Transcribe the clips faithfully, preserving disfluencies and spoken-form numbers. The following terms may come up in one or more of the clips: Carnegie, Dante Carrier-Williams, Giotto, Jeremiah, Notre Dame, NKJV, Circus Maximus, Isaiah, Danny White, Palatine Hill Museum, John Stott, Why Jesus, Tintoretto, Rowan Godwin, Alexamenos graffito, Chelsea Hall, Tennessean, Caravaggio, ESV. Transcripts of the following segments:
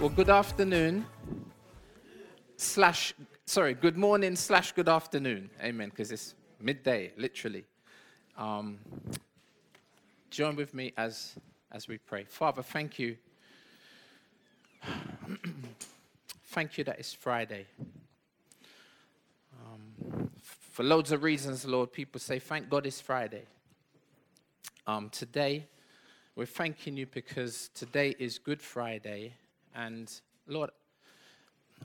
right, well, good afternoon, slash, sorry, good morning slash good afternoon. Amen, because it's midday, literally. Um, join with me as, as we pray. Father, thank you. Thank you that it's Friday. Um, for loads of reasons, Lord, people say, thank God it's Friday. Um, today, we're thanking you because today is Good Friday. And Lord,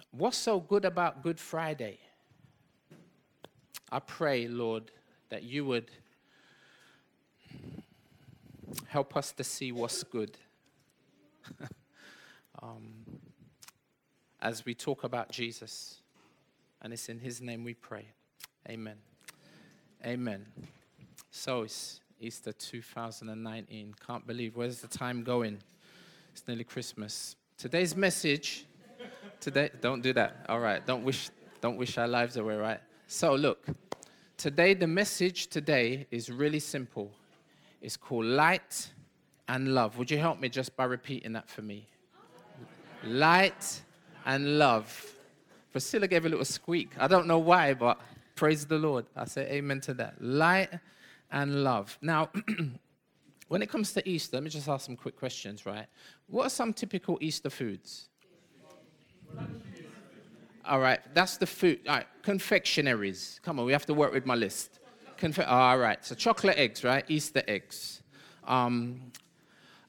what's so good about Good Friday? I pray, Lord, that you would help us to see what's good. um, as we talk about Jesus. And it's in his name we pray. Amen. Amen. So it's Easter two thousand nineteen. Can't believe, where's the time going? It's nearly Christmas. Today's message, today, don't do that, all right, don't wish don't wish our lives away, right? So look, today, the message today is really simple. It's called Light and Love. Would you help me just by repeating that for me? Light and love. Priscilla gave a little squeak. I don't know why, but praise the Lord. I say amen to that. Light and love. Now, when it comes to Easter, let me just ask some quick questions, right? What are some typical Easter foods? All right, that's the food. All right, confectionaries. Come on, we have to work with my list. Confe- all right, so chocolate eggs, right? Easter eggs. Um,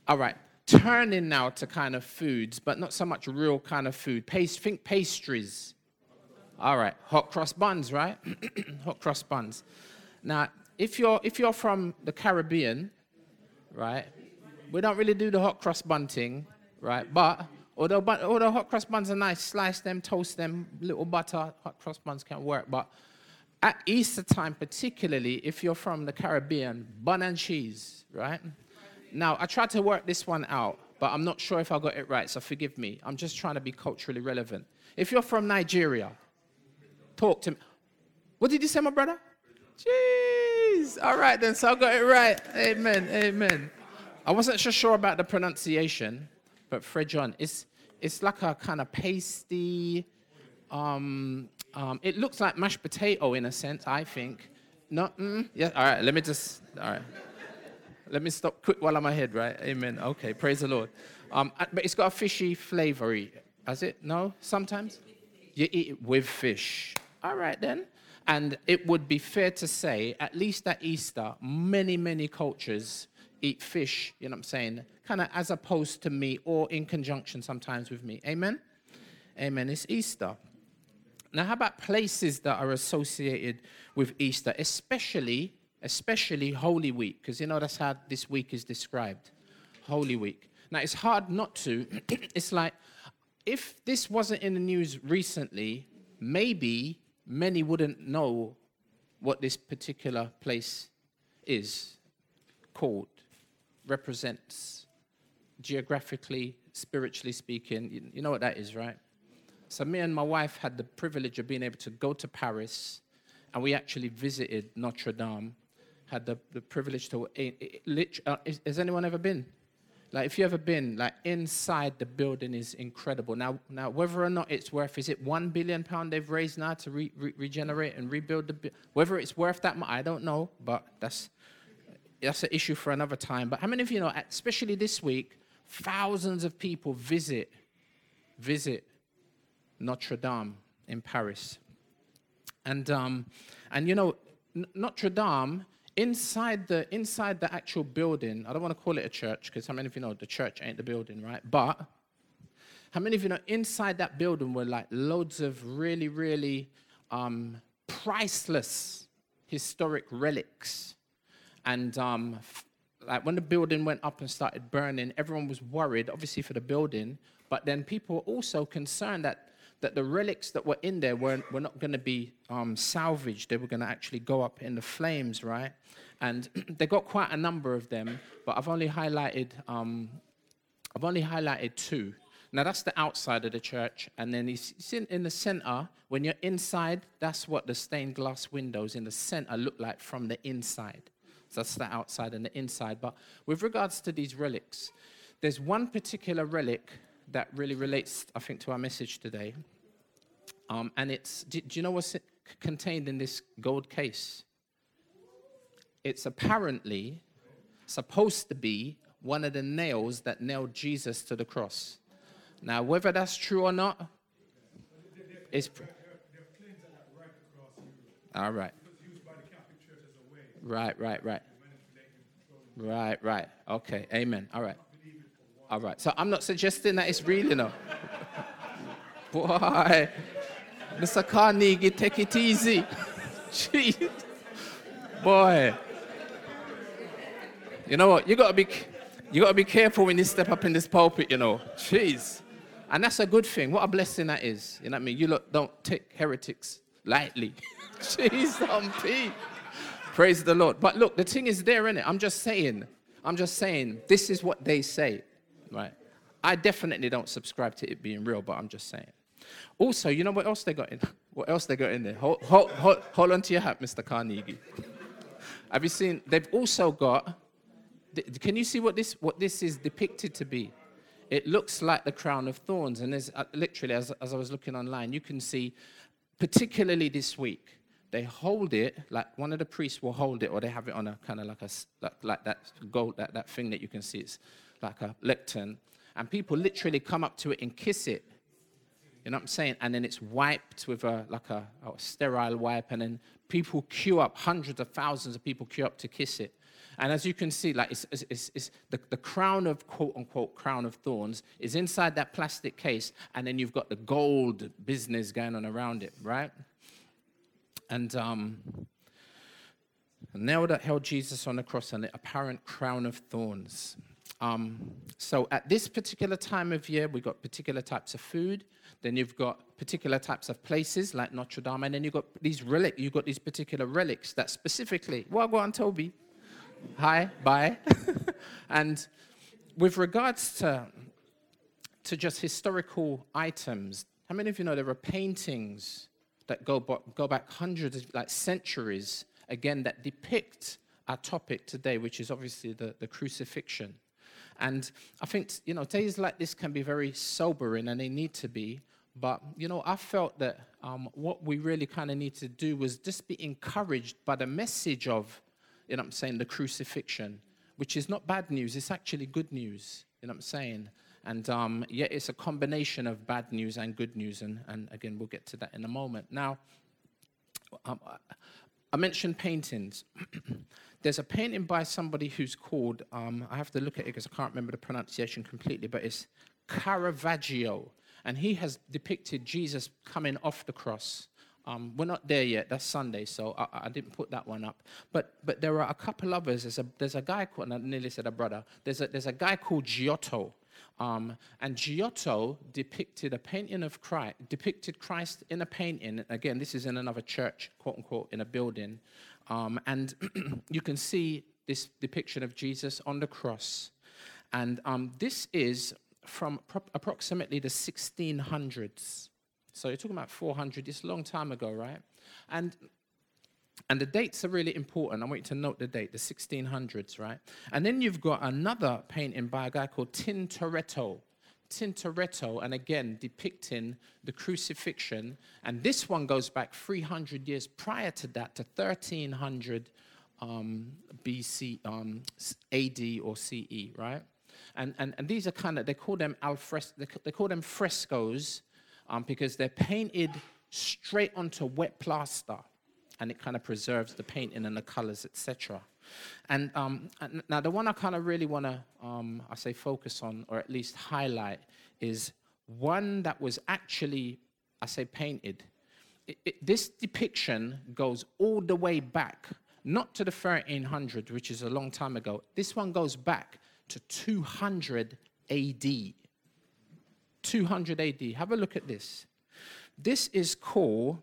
all right, turning now to kind of foods, but not so much real kind of food. Paste, think pastries. All right, hot cross buns, right? Hot cross buns. Now, if you're if you're from the Caribbean, right, we don't really do the hot cross bun thing, right? But although, but although hot cross buns are nice, slice them, toast them, little butter, hot cross buns can work. But at Easter time, particularly if you're from the Caribbean, bun and cheese, right? Now, I tried to work this one out, but I'm not sure if I got it right, so forgive me. I'm just trying to be culturally relevant. If you're from Nigeria, talk to me. What did you say, my brother? Jeez. All right, then, so I got it right. Amen, amen. I wasn't so sure about the pronunciation, but Fred John, it's it's like a kind of pasty. Um, um, it looks like mashed potato in a sense, I think. No, mm, yeah. All right, let me just. All right, let me stop quick while I'm ahead, right? Amen. Okay, praise the Lord. Um, but it's got a fishy flavor. Has it? No. Sometimes you eat it with fish. All right then. And it would be fair to say, at least at Easter, many, many cultures eat fish, you know what I'm saying, kind of as opposed to meat or in conjunction sometimes with meat. Amen? Amen. It's Easter. Now, how about places that are associated with Easter, especially, especially Holy Week? Because, you know, that's how this week is described, Holy Week. Now, it's hard not to. It's like, if this wasn't in the news recently, maybe many wouldn't know what this particular place is called, represents, geographically, spiritually speaking. You know what that is, right? So me and my wife had the privilege of being able to go to Paris, and we actually visited Notre Dame, had the, the privilege to... Uh, has anyone ever been? Like, if you've ever been, like, inside the building is incredible. Now, now, whether or not it's worth, is it one billion pound they've raised now to re- re- regenerate and rebuild the, bu- whether it's worth that much, I don't know, but that's that's an issue for another time. But how many of you know, especially this week, thousands of people visit, visit Notre Dame in Paris. And, um, and you know, N- Notre Dame... Inside the inside the actual building, I don't want to call it a church, because how many of you know the church ain't the building, right? But how many of you know inside that building were like loads of really, really um, priceless historic relics? And um, like when the building went up and started burning, everyone was worried, obviously for the building, but then people were also concerned that that the relics that were in there were, were not going to be um, salvaged. They were going to actually go up in the flames, right? And they got quite a number of them, but I've only highlighted um, I've only highlighted two. Now, that's the outside of the church, and then it's in, in the center. When you're inside, that's what the stained glass windows in the center look like from the inside. So that's the outside and the inside. But with regards to these relics, there's one particular relic that really relates, I think, to our message today. Um, and it's, do, do you know what's contained in this gold case? It's apparently supposed to be one of the nails that nailed Jesus to the cross. Now, whether that's true or not, it's... Pr- All right. Right, right, right. Right, right. Okay, amen. All right. All right. So I'm not suggesting that it's real, you know. Boy, Mister Carnegie, take it easy. Jeez. Boy. You know what? You gotta be, you gotta be careful when you step up in this pulpit, you know. Jeez. And that's a good thing. What a blessing that is. You know what I mean? You look, don't take heretics lightly. Jeez, um, Pete. Praise the Lord. But look, the thing is there, innit? I'm just saying. I'm just saying, this is what they say, right? I definitely don't subscribe to it being real, but I'm just saying. Also, you know what else they got in? What else they got in there? Hold, hold, hold, hold on to your hat, Mister Carnegie. Have you seen? They've also got, can you see what this what this is depicted to be? It looks like the crown of thorns. And there's, uh, literally, as, as I was looking online, you can see, particularly this week, they hold it like one of the priests will hold it, or they have it on a kind of like a like, like that gold that, that thing that you can see. It's like a lectern, and people literally come up to it and kiss it. You know what I'm saying? And then it's wiped with a like a, a sterile wipe, and then people queue up. Hundreds of thousands of people queue up to kiss it. And as you can see, like it's, it's, it's, it's the, the crown of quote unquote crown of thorns is inside that plastic case, and then you've got the gold business going on around it, right? And um, a nail that held Jesus on the cross and the apparent crown of thorns. Um, so at this particular time of year, we've got particular types of food. Then you've got particular types of places like Notre Dame. And then you've got these relic. You've got these particular relics that specifically... Well, go on, Toby. Hi, bye. And with regards to, to just historical items, how many of you know there are paintings that go back, go back hundreds of, like centuries, again, that depict our topic today, which is obviously the, the crucifixion. And I think, you know, days like this can be very sobering, and they need to be, but, you know, I felt that um, what we really kind of need to do was just be encouraged by the message of, you know what I'm saying, the crucifixion, which is not bad news, it's actually good news, you know what I'm saying? And um, yet it's a combination of bad news and good news. And, and again, we'll get to that in a moment. Now, um, I mentioned paintings. There's a painting by somebody who's called, um, I have to look at it because I can't remember the pronunciation completely, but it's Caravaggio. And he has depicted Jesus coming off the cross. Um, we're not there yet. That's Sunday, so I, I didn't put that one up. But but there are a couple others. There's a, there's a guy called, and I nearly said a brother. There's a, there's a guy called Giotto. Um, and Giotto depicted a painting of Christ, depicted Christ in a painting. Again, this is in another church, quote unquote, in a building. Um, and you can see this depiction of Jesus on the cross. And um, this is from pro- approximately the sixteen hundreds. So you're talking about four hundred, it's a long time ago, right? And And the dates are really important. I want you to note the date, the sixteen hundreds, right? And then you've got another painting by a guy called Tintoretto. Tintoretto, and again, depicting the crucifixion. And this one goes back three hundred years prior to that, to thirteen hundred um, B C, um, A D or C E, right? And, and, and these are kind of, they call them alfres- they call them frescoes um, because they're painted straight onto wet plaster. And it kind of preserves the painting and the colors, et cetera. And, um, and now the one I kind of really want to, um, I say, focus on, or at least highlight, is one that was actually, I say, painted. It, it, this depiction goes all the way back, not to the thirteen hundreds, which is a long time ago. This one goes back to two hundred A D. two hundred A D. Have a look at this. This is called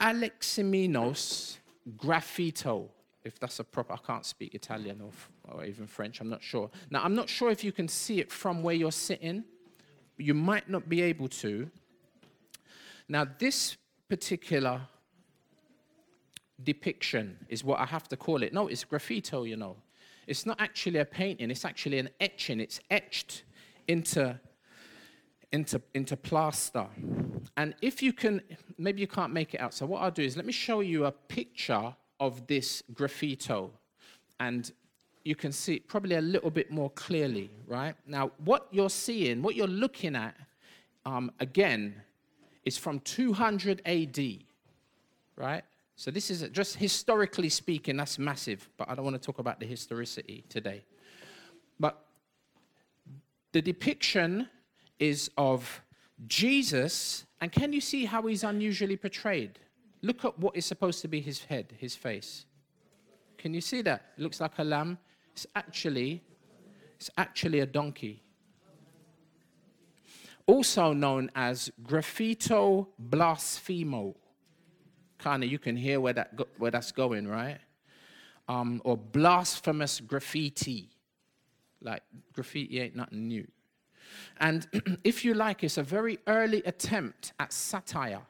Alexamenos graffito, if that's a proper, I can't speak Italian or, f- or even French, I'm not sure. Now, I'm not sure if you can see it from where you're sitting. You might not be able to. Now, this particular depiction is what I have to call it. No, it's graffito, you know. It's not actually a painting, it's actually an etching. It's etched into into, into plaster. And if you can, maybe you can't make it out. So what I'll do is let me show you a picture of this graffito. And you can see it probably a little bit more clearly, right? Now, what you're seeing, what you're looking at, um, again, is from two hundred A D, right? So this is just historically speaking, that's massive, but I don't want to talk about the historicity today. But the depiction is of Jesus, and can you see how he's unusually portrayed? Look at what is supposed to be his head, his face. Can you see that? It looks like a lamb. It's actually, it's actually a donkey. Also known as graffito blasphemo. Kind of, you can hear where that go, where that's going, right? Um, or blasphemous graffiti. Like, graffiti ain't nothing new. And if you like, it's a very early attempt at satire.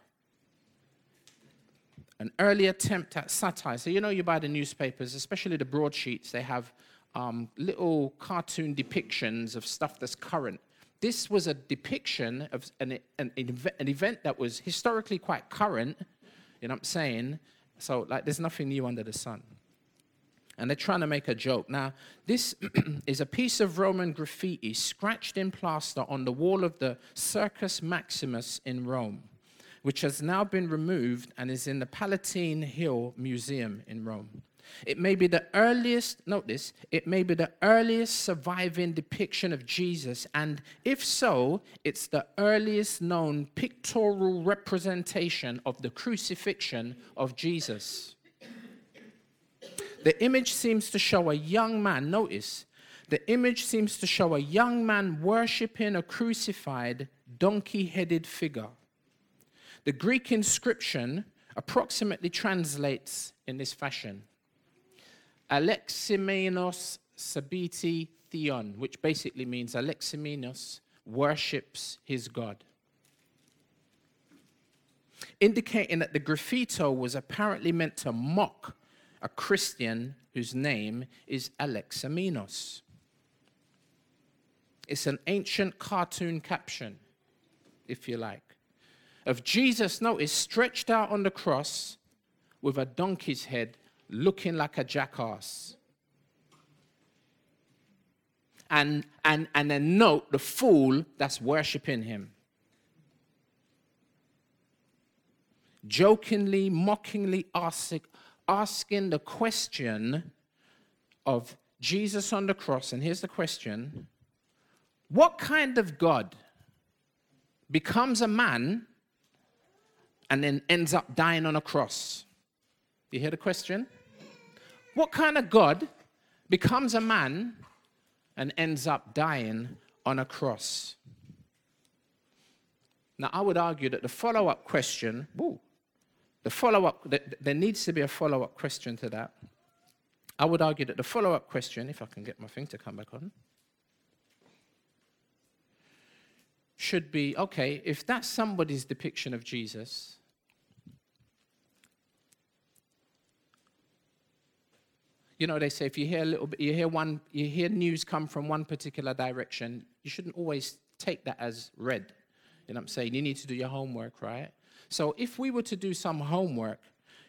An early attempt at satire. So you know you buy the newspapers, especially the broadsheets, they have um, little cartoon depictions of stuff that's current. This was a depiction of an, an, an event that was historically quite current, you know what I'm saying? So like, there's nothing new under the sun. And they're trying to make a joke. Now, this is a piece of Roman graffiti scratched in plaster on the wall of the Circus Maximus in Rome, which has now been removed and is in the Palatine Hill Museum in Rome. It may be the earliest, note this, it may be the earliest surviving depiction of Jesus, and if so, it's the earliest known pictorial representation of the crucifixion of Jesus. The image seems to show a young man, notice, the image seems to show a young man worshipping a crucified, donkey-headed figure. The Greek inscription approximately translates in this fashion. Alexamenos sabiti theon, which basically means Alexamenos worships his God. Indicating that the graffito was apparently meant to mock a Christian whose name is Alexamenos. It's an ancient cartoon caption, if you like, of Jesus, notice, stretched out on the cross with a donkey's head, looking like a jackass. And, and, and then note the fool that's worshipping him. Jokingly, mockingly asking, asking the question of Jesus on the cross, and here's the question, what kind of God becomes a man and then ends up dying on a cross? You hear the question? What kind of God becomes a man and ends up dying on a cross? Now, I would argue that the follow-up question, ooh, the follow-up, th- there needs to be a follow-up question to that. I would argue that the follow-up question, if I can get my thing to come back on, should be, okay, if that's somebody's depiction of Jesus, you know, they say if you hear a little bit, you hear one, you hear news come from one particular direction, you shouldn't always take that as read. You know what I'm saying? You need to do your homework, right? So if we were to do some homework,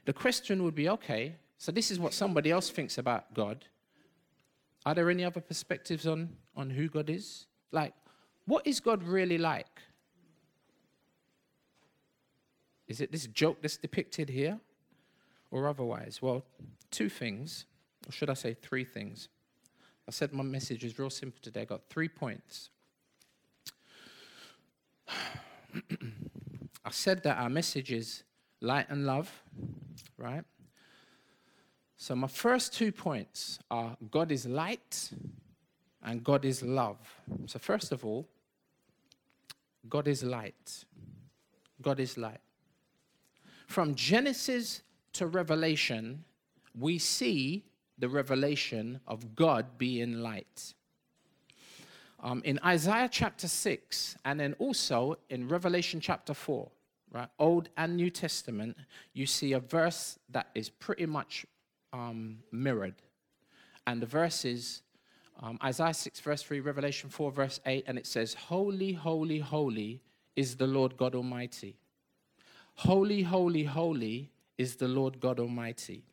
the question would be, okay, so this is what somebody else thinks about God. Are there any other perspectives on, on who God is? Like, what is God really like? Is it this joke that's depicted here or otherwise? Well, two things, or should I say three things? I said my message is real simple today. I got three points. I said that our message is light and love, right? So my first two points are God is light and God is love. So first of all, God is light. God is light. From Genesis to Revelation, we see the revelation of God being light. Um, in Isaiah chapter six, and then also in Revelation chapter four, right, Old and New Testament, you see a verse that is pretty much um, mirrored. And the verse is, Um, Isaiah six verse three, Revelation four verse eight, and it says, holy, holy, holy is the Lord God Almighty. Holy, holy, holy is the Lord God Almighty.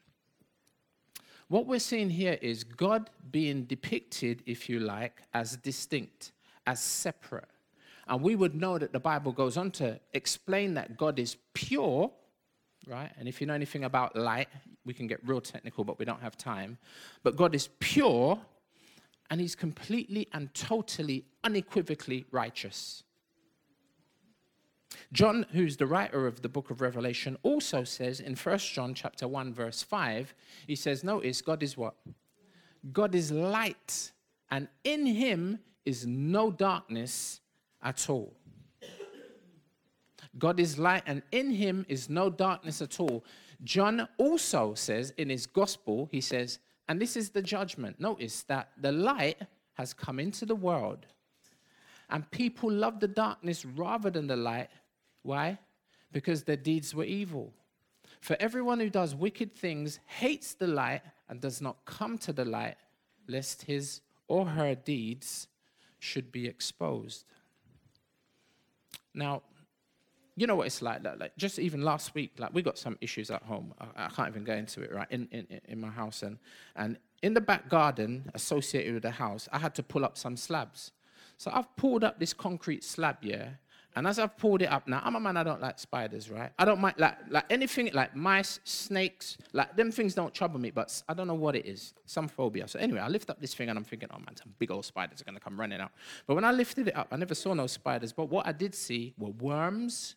What we're seeing here is God being depicted, if you like, as distinct, as separate. And we would know that the Bible goes on to explain that God is pure, right? And if you know anything about light, we can get real technical, but we don't have time. But God is pure, and he's completely and totally, unequivocally righteous. John, who's the writer of the book of Revelation, also says in First John chapter one, verse five, he says, notice, God is what? God is light, and in him is no darkness at all. God is light, and in him is no darkness at all. John also says in his gospel, he says, and this is the judgment. Notice that the light has come into the world, and people love the darkness rather than the light. Why? Because their deeds were evil. For everyone who does wicked things hates the light and does not come to the light, lest his or her deeds should be exposed. Now, you know what it's like, like just even last week, like we got some issues at home. I, I can't even go into it, right, in, in, in my house. And, and in the back garden associated with the house, I had to pull up some slabs. So I've pulled up this concrete slab, yeah? And as I've pulled it up, now, I'm a man, I don't like spiders, right? I don't mind, like, like anything, like mice, snakes, like them things don't trouble me, but I don't know what it is, some phobia. So anyway, I lift up this thing and I'm thinking, oh man, some big old spiders are gonna come running out. But when I lifted it up, I never saw no spiders, but what I did see were worms,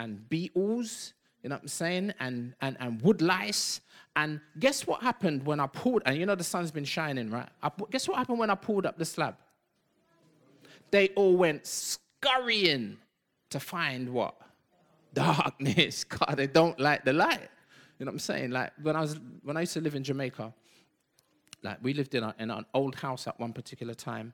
and beetles, you know what I'm saying, and, and, and wood lice. And guess what happened when I pulled, and you know the sun's been shining, right? I, guess what happened when I pulled up the slab? They all went scurrying to find what? Darkness. God, they don't like the light. You know what I'm saying? Like when I was, when I used to live in Jamaica, like we lived in, a, in an old house at one particular time.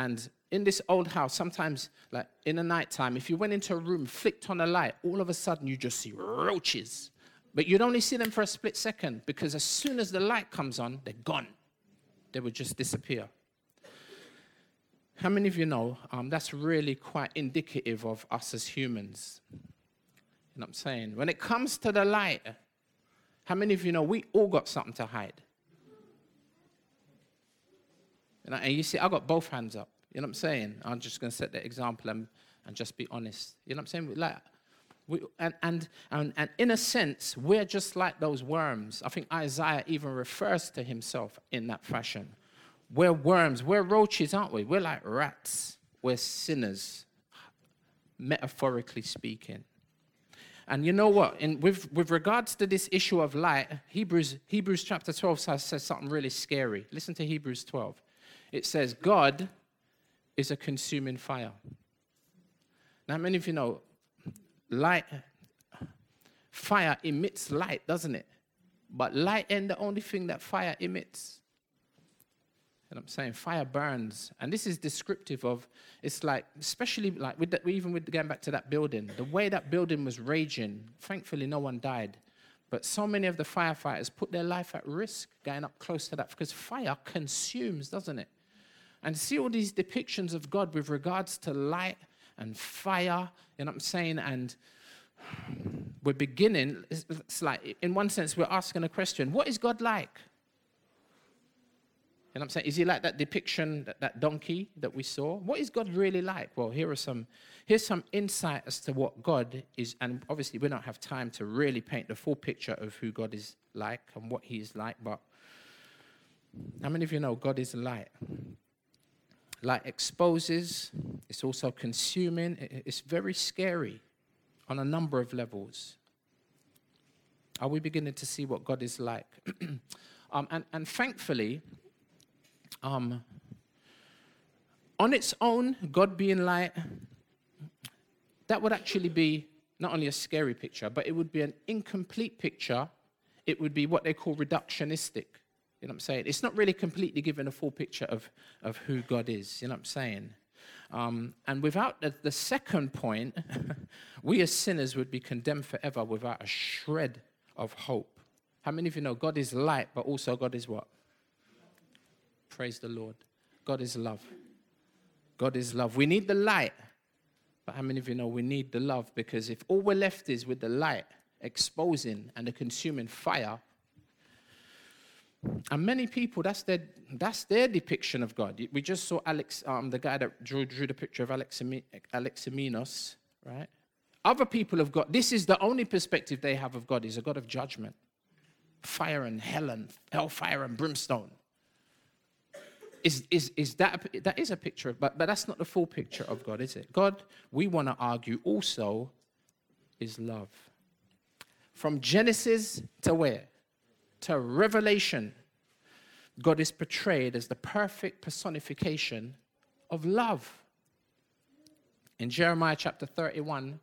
And in this old house, sometimes, like in the nighttime, if you went into a room, flicked on a light, all of a sudden you just see roaches. But you'd only see them for a split second, because as soon as the light comes on, they're gone. They would just disappear. How many of you know um, that's really quite indicative of us as humans? You know what I'm saying? When it comes to the light, how many of you know we all got something to hide? And you see, I got both hands up. You know what I'm saying? I'm just going to set the example and, and just be honest. You know what I'm saying? Like, we, and, and, and, and in a sense, we're just like those worms. I think Isaiah even refers to himself in that fashion. We're worms. We're roaches, aren't we? We're like rats. We're sinners, metaphorically speaking. And you know what? In, with, with regards to this issue of light, Hebrews, Hebrews chapter twelve says, says something really scary. Listen to Hebrews twelve. It says, God is a consuming fire. Now, many of you know, light, fire emits light, doesn't it? But light ain't the only thing that fire emits. You know what I'm saying? Fire burns. And this is descriptive of, it's like, especially like, with the, even with going back to that building, the way that building was raging, thankfully no one died. But so many of the firefighters put their life at risk going up close to that, because fire consumes, doesn't it? And see all these depictions of God with regards to light and fire, you know what I'm saying? And we're beginning, it's like, in one sense, we're asking a question. What is God like? You know what I'm saying? Is he like that depiction, that, that donkey that we saw? What is God really like? Well, here are some, here's some insight as to what God is, and obviously we don't have time to really paint the full picture of who God is like and what he is like, but how many of you know God is light? Light exposes, it's also consuming, it's very scary on a number of levels. Are we beginning to see what God is like? um, and, and thankfully, um, on its own, God being light, that would actually be not only a scary picture, but it would be an incomplete picture. It would be what they call reductionistic. You know what I'm saying? It's not really completely giving a full picture of, of who God is. You know what I'm saying? Um, and without the, the second point, we as sinners would be condemned forever without a shred of hope. How many of you know God is light, but also God is what? Praise the Lord. God is love. God is love. We need the light. But how many of you know we need the love? Because if all we're left is with the light exposing and the consuming fire, and many people, that's their that's their depiction of God. We just saw Alex, um, the guy that drew drew the picture of Alexamenos, right? Other people have got, this is the only perspective they have of God, is a God of judgment. Fire and hell and hellfire and brimstone. Is is is that that is a picture, but but that's not the full picture of God, is it? God, we want to argue also, is love. From Genesis to where? To Revelation, God is portrayed as the perfect personification of love. In Jeremiah chapter thirty-one,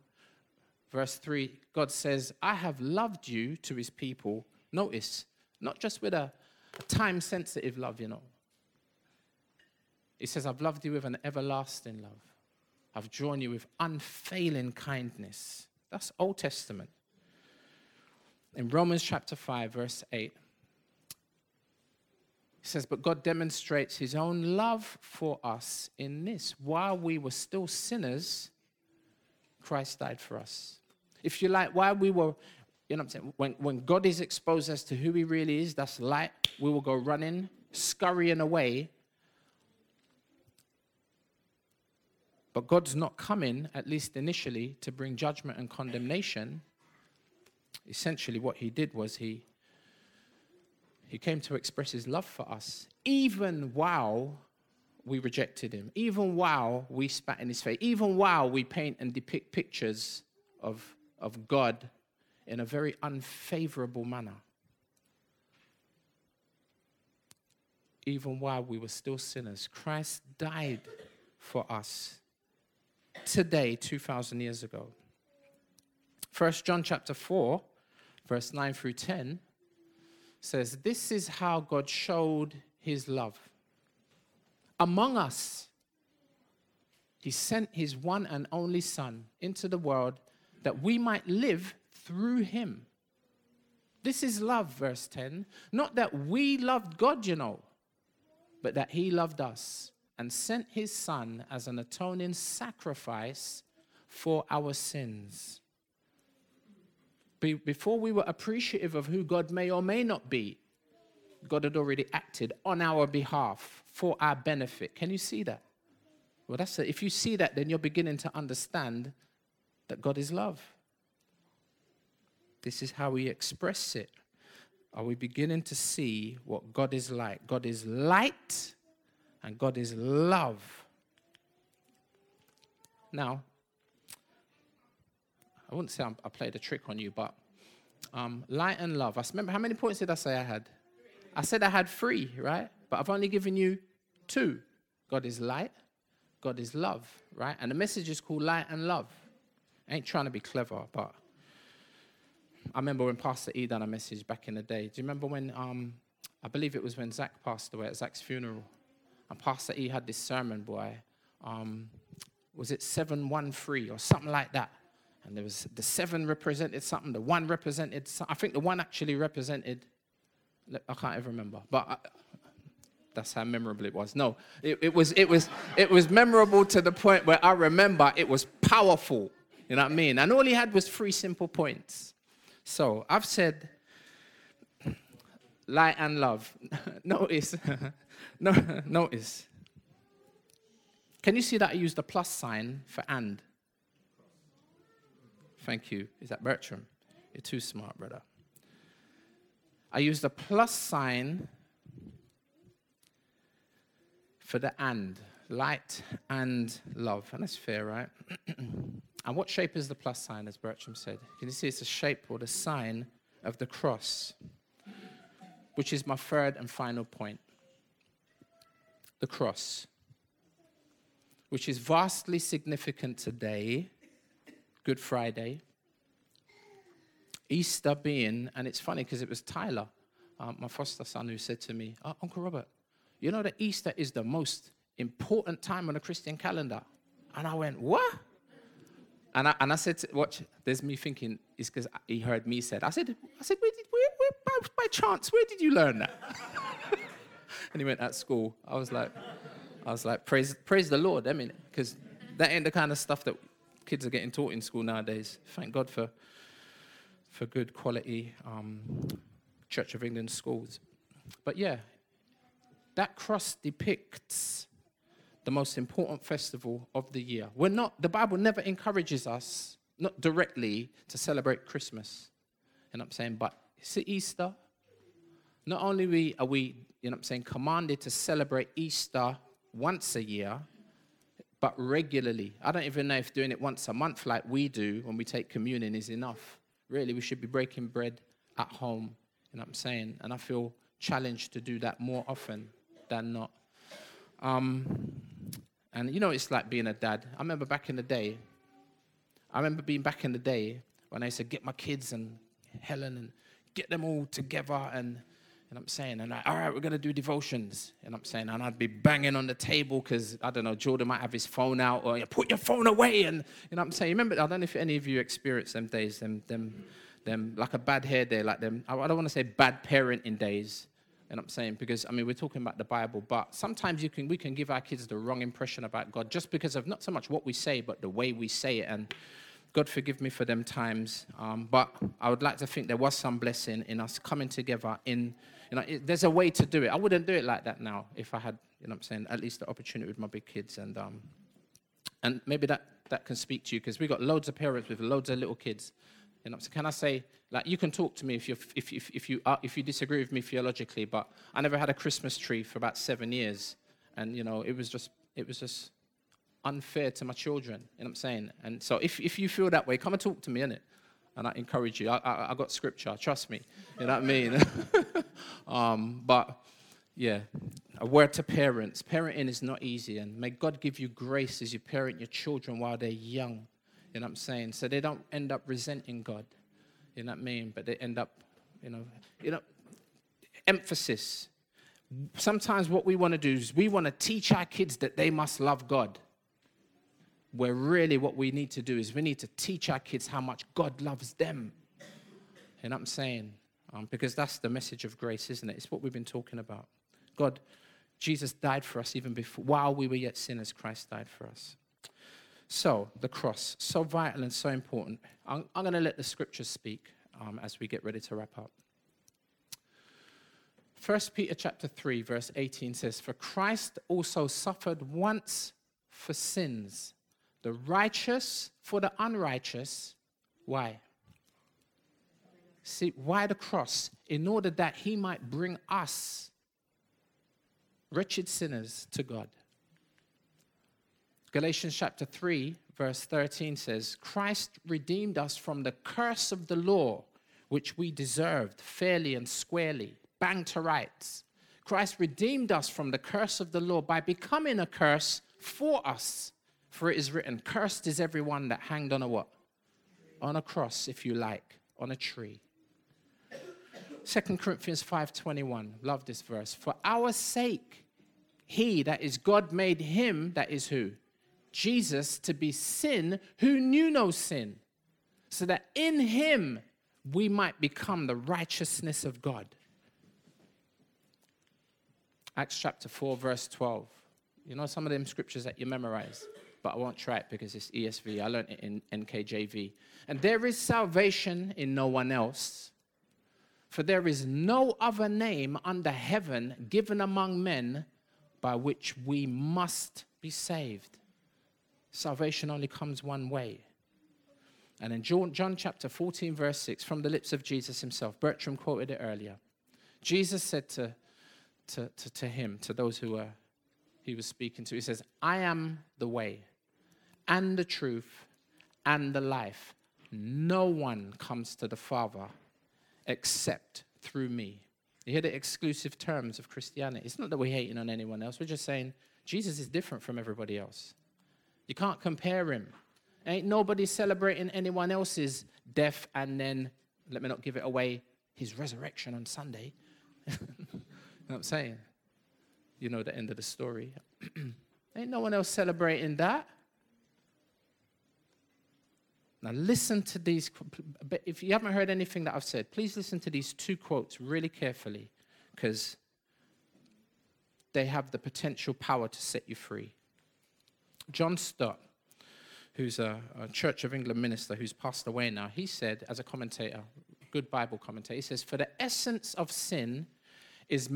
verse three, God says, I have loved you to his people. Notice, not just with a, a time-sensitive love, you know. He says, I've loved you with an everlasting love. I've drawn you with unfailing kindness. That's Old Testament. In Romans chapter five, verse eight, it says, but God demonstrates his own love for us in this. While we were still sinners, Christ died for us. If you like, while we were, you know what I'm saying, when, when God is exposed as to who he really is, that's light, we will go running, scurrying away. But God's not coming, at least initially, to bring judgment and condemnation. Essentially, what he did was he he came to express his love for us, even while we rejected him, even while we spat in his face, even while we paint and depict pictures of, of God in a very unfavorable manner. Even while we were still sinners, Christ died for us today, two thousand years ago. First John chapter four, verse nine through ten, says, this is how God showed his love. Among us, he sent his one and only Son into the world that we might live through him. This is love, verse ten. Not that we loved God, you know, but that he loved us and sent his Son as an atoning sacrifice for our sins. Before we were appreciative of who God may or may not be, God had already acted on our behalf for our benefit. Can you see that? Well, that's it. If you see that, then you're beginning to understand that God is love. This is how we express it. Are we beginning to see what God is like? God is light and God is love. Now, I wouldn't say I'm, I played a trick on you, but um, light and love. I remember, how many points did I say I had? I said I had three, right? But I've only given you two. God is light, God is love, right? And the message is called light and love. I ain't trying to be clever, but I remember when Pastor E done a message back in the day. Do you remember when, um, I believe it was when Zach passed away at Zach's funeral, and Pastor E had this sermon, boy. Um, was it seven one three or something like that? And there was, the seven represented something, the one represented something. I think the one actually represented, I can't even remember, but I, that's how memorable it was. No, it, it was it was, it was memorable to the point where I remember it was powerful. You know what I mean? And all he had was three simple points. So I've said light and love. Notice, no, notice. Can you see that I used the plus sign for and? Thank you. Is that Bertram? You're too smart, brother. I use the plus sign for the and, light and love. And that's fair, right? And what shape is the plus sign, as Bertram said? Can you see it's the shape or the sign of the cross, which is my third and final point. The cross, which is vastly significant today, Good Friday, Easter being, and it's funny because it was Tyler, um, my foster son, who said to me, oh, Uncle Robert, you know that Easter is the most important time on the Christian calendar. And I went, what? And I, and I said, to, watch, there's me thinking, it's because he heard me said, I said, I said, where did, where, where, by, by chance, where did you learn that? And he went, at school. I was like, I was like, praise, praise the Lord. I mean, because that ain't the kind of stuff that kids are getting taught in school nowadays. Thank God for for good quality um, Church of England schools. But yeah, that cross depicts the most important festival of the year. We're not, the Bible never encourages us, not directly, to celebrate Christmas. You know what I'm saying? But it's Easter. Not only are we, you know what I'm saying, commanded to celebrate Easter once a year, but regularly. I don't even know if doing it once a month like we do when we take communion is enough. Really, we should be breaking bread at home, you know what I'm saying? And I feel challenged to do that more often than not. Um, and, you know, it's like being a dad. I remember back in the day, I remember being back in the day when I used to get my kids and Helen and get them all together and, and I'm saying, and like, all right, we're going to do devotions. And I'm saying, and I'd be banging on the table because, I don't know, Jordan might have his phone out or, yeah, put your phone away. And, you know what I'm saying? Remember, I don't know if any of you experienced them days, them, them, them, like a bad hair day, like them. I don't want to say bad parenting days, you know what I'm saying? Because, I mean, we're talking about the Bible, but sometimes you can we can give our kids the wrong impression about God just because of not so much what we say, but the way we say it. And God forgive me for them times. Um, but I would like to think there was some blessing in us coming together in, you know, it, there's a way to do it. I wouldn't do it like that now if I had, you know what I'm saying, at least the opportunity with my big kids. And um, and maybe that, that can speak to you because we got loads of parents with loads of little kids. You know, so can I say, like, you can talk to me if you if if if you are, if you disagree with me theologically, but I never had a Christmas tree for about seven years, and you know, it was just it was just unfair to my children. You know what I'm saying? And so if if you feel that way, come and talk to me, innit? And I encourage you. I, I, I got scripture, trust me. You know what I mean? um, but, yeah, a word to parents. Parenting is not easy, and may God give you grace as you parent your children while they're young. You know what I'm saying? So they don't end up resenting God. You know what I mean? But they end up, you know, you know, emphasis. Sometimes what we want to do is we want to teach our kids that they must love God. Where really what we need to do is we need to teach our kids how much God loves them. You know what I'm saying? Um, because that's the message of grace, isn't it? It's what we've been talking about. God, Jesus died for us even before, while we were yet sinners, Christ died for us. So, the cross, so vital and so important. I'm, I'm going to let the scriptures speak um, as we get ready to wrap up. First Peter chapter three, verse eighteen says, "For Christ also suffered once for sins, the righteous for the unrighteous." Why? See, why the cross? In order that he might bring us, wretched sinners, to God. Galatians chapter three, verse thirteen says, "Christ redeemed us from the curse of the law, which we deserved fairly and squarely, bang to rights. Christ redeemed us from the curse of the law by becoming a curse for us. For it is written, cursed is everyone that hanged on a what? On a cross, if you like, on a tree." Second Corinthians five twenty-one, love this verse. "For our sake, he, that is God, made him," that is who? Jesus, "to be sin who knew no sin, so that in him we might become the righteousness of God." Acts chapter four, verse twelve. You know some of them scriptures that you memorize, but I won't try it because it's E S V. I learned it in N K J V. "And there is salvation in no one else, for there is no other name under heaven given among men by which we must be saved." Salvation only comes one way. And in John, John chapter fourteen, verse six, from the lips of Jesus himself, Bertram quoted it earlier. Jesus said to, to, to, to him, to those who were, he was speaking to, he says, "I am the way and the truth and the life. No one comes to the Father except through me." You hear the exclusive terms of Christianity. It's not that we're hating on anyone else. We're just saying Jesus is different from everybody else. You can't compare him. Ain't nobody celebrating anyone else's death and then, let me not give it away, his resurrection on Sunday. You know what I'm saying? You know the end of the story. Ain't no one else celebrating that. Now listen to these. But if you haven't heard anything that I've said, please listen to these two quotes really carefully because they have the potential power to set you free. John Stott, who's a, a Church of England minister who's passed away now, he said, as a commentator, good Bible commentator, he says, for the essence of sin is,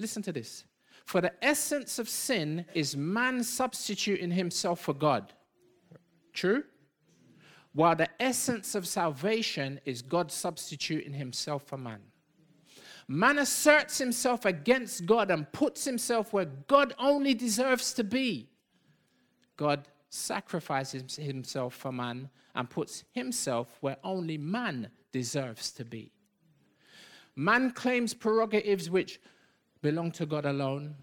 listen to this, for the essence of sin is man substituting himself for God. True? While the essence of salvation is God substituting himself for man. Man asserts himself against God and puts himself where God only deserves to be. God sacrifices himself for man and puts himself where only man deserves to be. Man claims prerogatives which belong to God alone.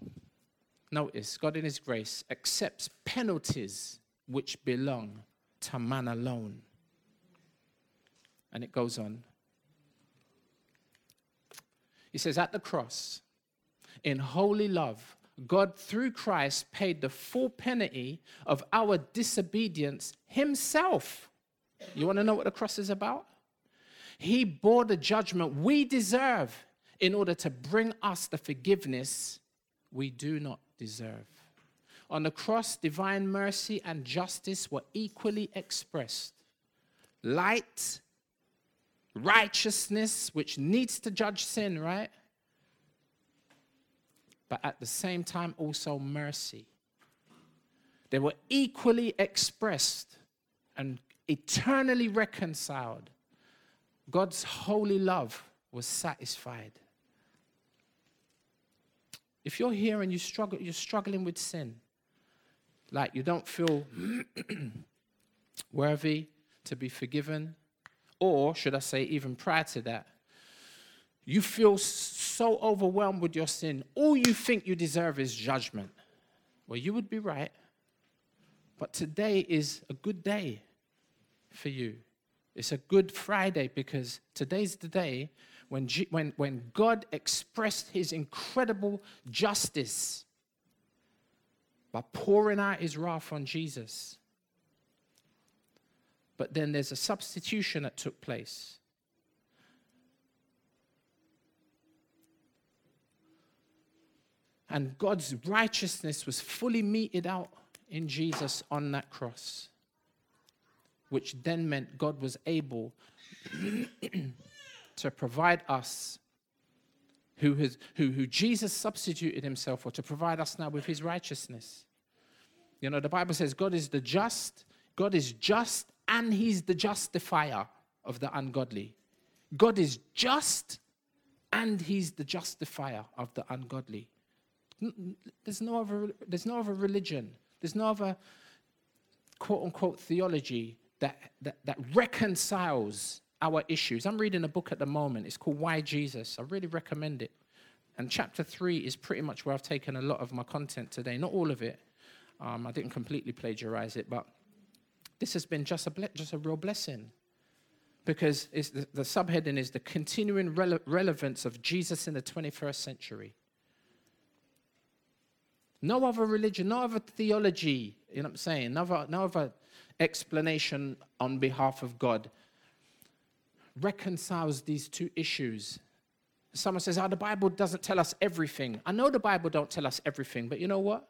Notice, God in his grace accepts penalties which belong to man alone. And it goes on. He says, at the cross, in holy love, God, through Christ, paid the full penalty of our disobedience himself. You want to know what the cross is about? He bore the judgment we deserve in order to bring us the forgiveness we do not deserve. On the cross, divine mercy and justice were equally expressed. Light, righteousness, which needs to judge sin, right? But at the same time, also mercy. They were equally expressed and eternally reconciled. God's holy love was satisfied. If you're here and you struggle, you're struggling with sin, like you don't feel worthy to be forgiven, or should I say even prior to that, you feel so overwhelmed with your sin, all you think you deserve is judgment. Well, you would be right, but today is a good day for you. It's a good Friday because today's the day when, G- when, when God expressed his incredible justice by pouring out his wrath on Jesus. But then there's a substitution that took place. And God's righteousness was fully meted out in Jesus on that cross, which then meant God was able to provide us, who, has, who, who Jesus substituted himself for, to provide us now with his righteousness. You know, the Bible says God is the just, God is just, and he's the justifier of the ungodly. God is just, and he's the justifier of the ungodly. There's no other, there's no other religion, there's no other quote-unquote theology that, that, that reconciles our issues. I'm reading a book at the moment, it's called Why Jesus. I really recommend it. And chapter three is pretty much where I've taken a lot of my content today, not all of it. Um, I didn't completely plagiarize it, but this has been just a, ble- just a real blessing. Because it's the, the subheading is the continuing rele- relevance of Jesus in the twenty-first century. No other religion, no other theology, you know what I'm saying? No other, no other explanation on behalf of God reconciles these two issues. Someone says, oh, the Bible doesn't tell us everything. I know the Bible don't tell us everything, but you know what?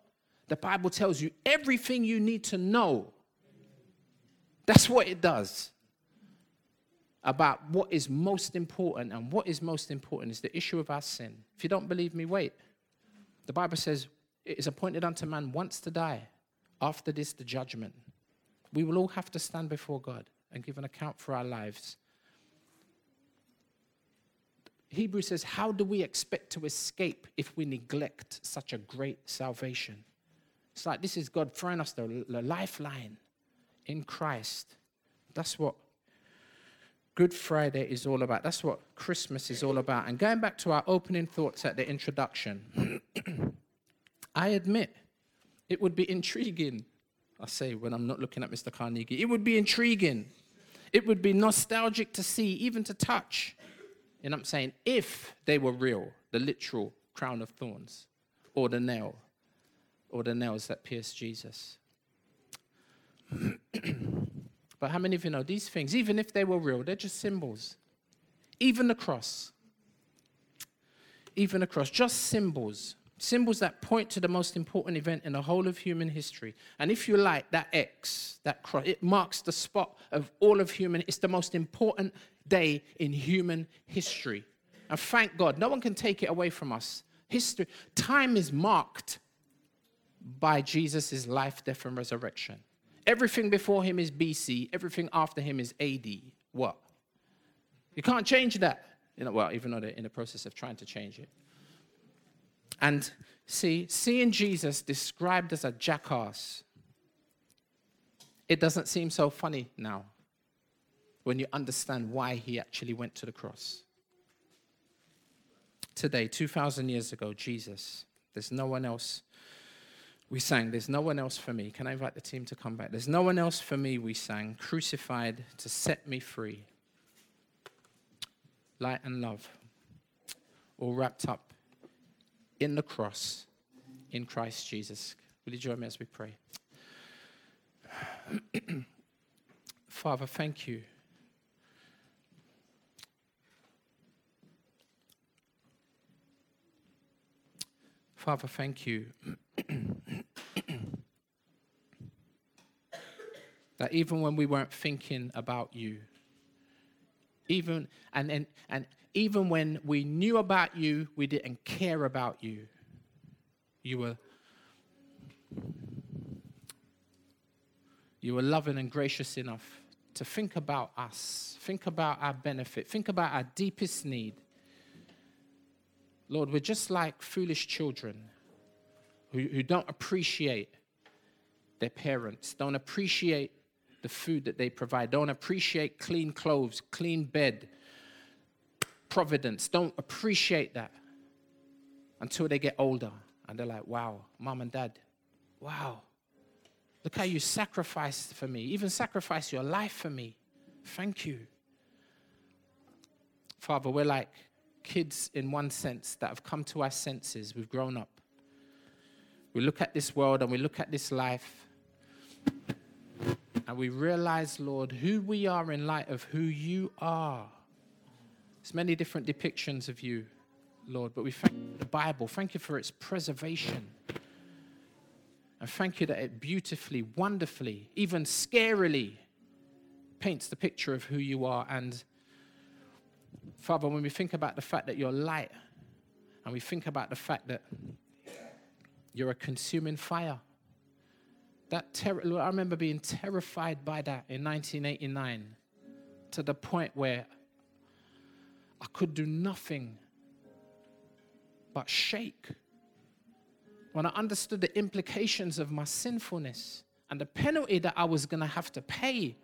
The Bible tells you everything you need to know. That's what it does. About what is most important, and what is most important is the issue of our sin. If you don't believe me, wait. The Bible says, it is appointed unto man once to die. After this, the judgment. We will all have to stand before God and give an account for our lives. Hebrews says, how do we expect to escape if we neglect such a great salvation? It's like this is God throwing us the, the lifeline in Christ. That's what Good Friday is all about. That's what Christmas is all about. And going back to our opening thoughts at the introduction, I admit, it would be intriguing, I say when I'm not looking at Mister Carnegie, it would be intriguing, it would be nostalgic to see, even to touch, you know what I'm saying, if they were real, the literal crown of thorns, or the nail, or the nails that pierced Jesus. But how many of you know these things, even if they were real, they're just symbols. Even the cross, even the cross, just symbols. Symbols that point to the most important event in the whole of human history. And if you like, that X, that cross, it marks the spot of all of human. It's the most important day in human history. And thank God, no one can take it away from us. History, time is marked by Jesus' life, death, and resurrection. Everything before him is B C. Everything after him is A D. What? You can't change that. You know, well, even though they're in the process of trying to change it. And see, seeing Jesus described as a jackass, it doesn't seem so funny now when you understand why he actually went to the cross. Today, two thousand years ago, Jesus, there's no one else. We sang, there's no one else for me. Can I invite the team to come back? There's no one else for me, we sang, crucified to set me free. Light and love, all wrapped up in the cross, in Christ Jesus. Will you join me as we pray? Father, thank you. Father, thank you that even when we weren't thinking about you, even and and and. Even when we knew about you, we didn't care about you. You were, you were loving and gracious enough to think about us, think about our benefit, think about our deepest need. Lord, we're just like foolish children who, who don't appreciate their parents, don't appreciate the food that they provide, don't appreciate clean clothes, clean bed, providence, don't appreciate that until they get older and they're like, wow, mom and dad, wow, look how you sacrificed for me, even sacrificed your life for me. Thank you. Father, we're like kids in one sense that have come to our senses. We've grown up. We look at this world and we look at this life and we realize, Lord, who we are in light of who you are. There's many different depictions of you, Lord, but we thank you for the Bible. Thank you for its preservation. And thank you that it beautifully, wonderfully, even scarily paints the picture of who you are. And Father, when we think about the fact that you're light, and we think about the fact that you're a consuming fire, that ter- Lord, I remember being terrified by that in nineteen eighty-nine to the point where I could do nothing but shake when I understood the implications of my sinfulness and the penalty that I was going to have to pay.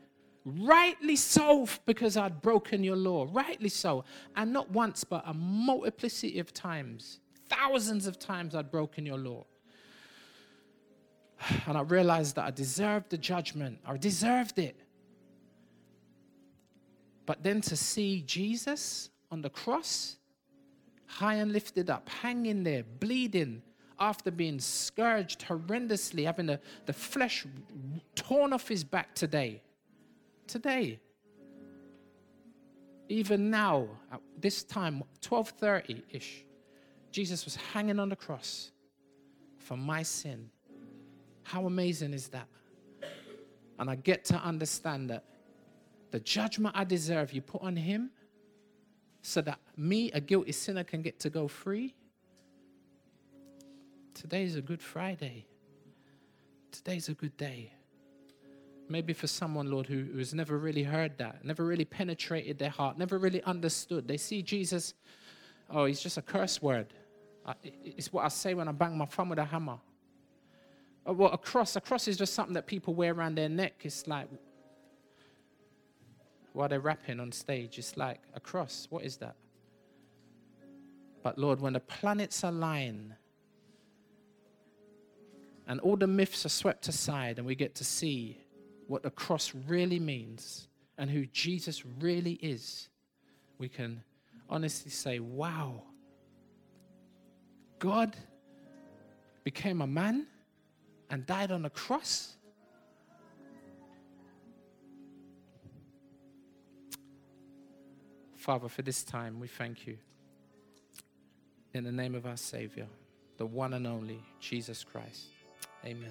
Rightly so, because I'd broken your law. Rightly so. And not once, but a multiplicity of times. Thousands of times I'd broken your law. And I realized that I deserved the judgment. I deserved it. But then to see Jesus on the cross, high and lifted up, hanging there, bleeding, after being scourged horrendously, having the, the flesh torn off his back today. Today. Even now, at this time, twelve thirty-ish, Jesus was hanging on the cross for my sin. How amazing is that? And I get to understand that the judgment I deserve, you put on him, so that me, a guilty sinner, can get to go free. Today is a good Friday. Today's a good day. Maybe for someone, Lord, who, who has never really heard that, never really penetrated their heart, never really understood. They see Jesus, oh, he's just a curse word. I, it's what I say when I bang my thumb with a hammer. Oh, well, a cross, a cross is just something that people wear around their neck. It's like, while they're rapping on stage, it's like a cross. What is that? But Lord, when the planets align and all the myths are swept aside and we get to see what the cross really means and who Jesus really is, we can honestly say, wow, God became a man and died on a cross? Father, for this time, we thank you in the name of our Savior. the one and only Jesus Christ. Amen.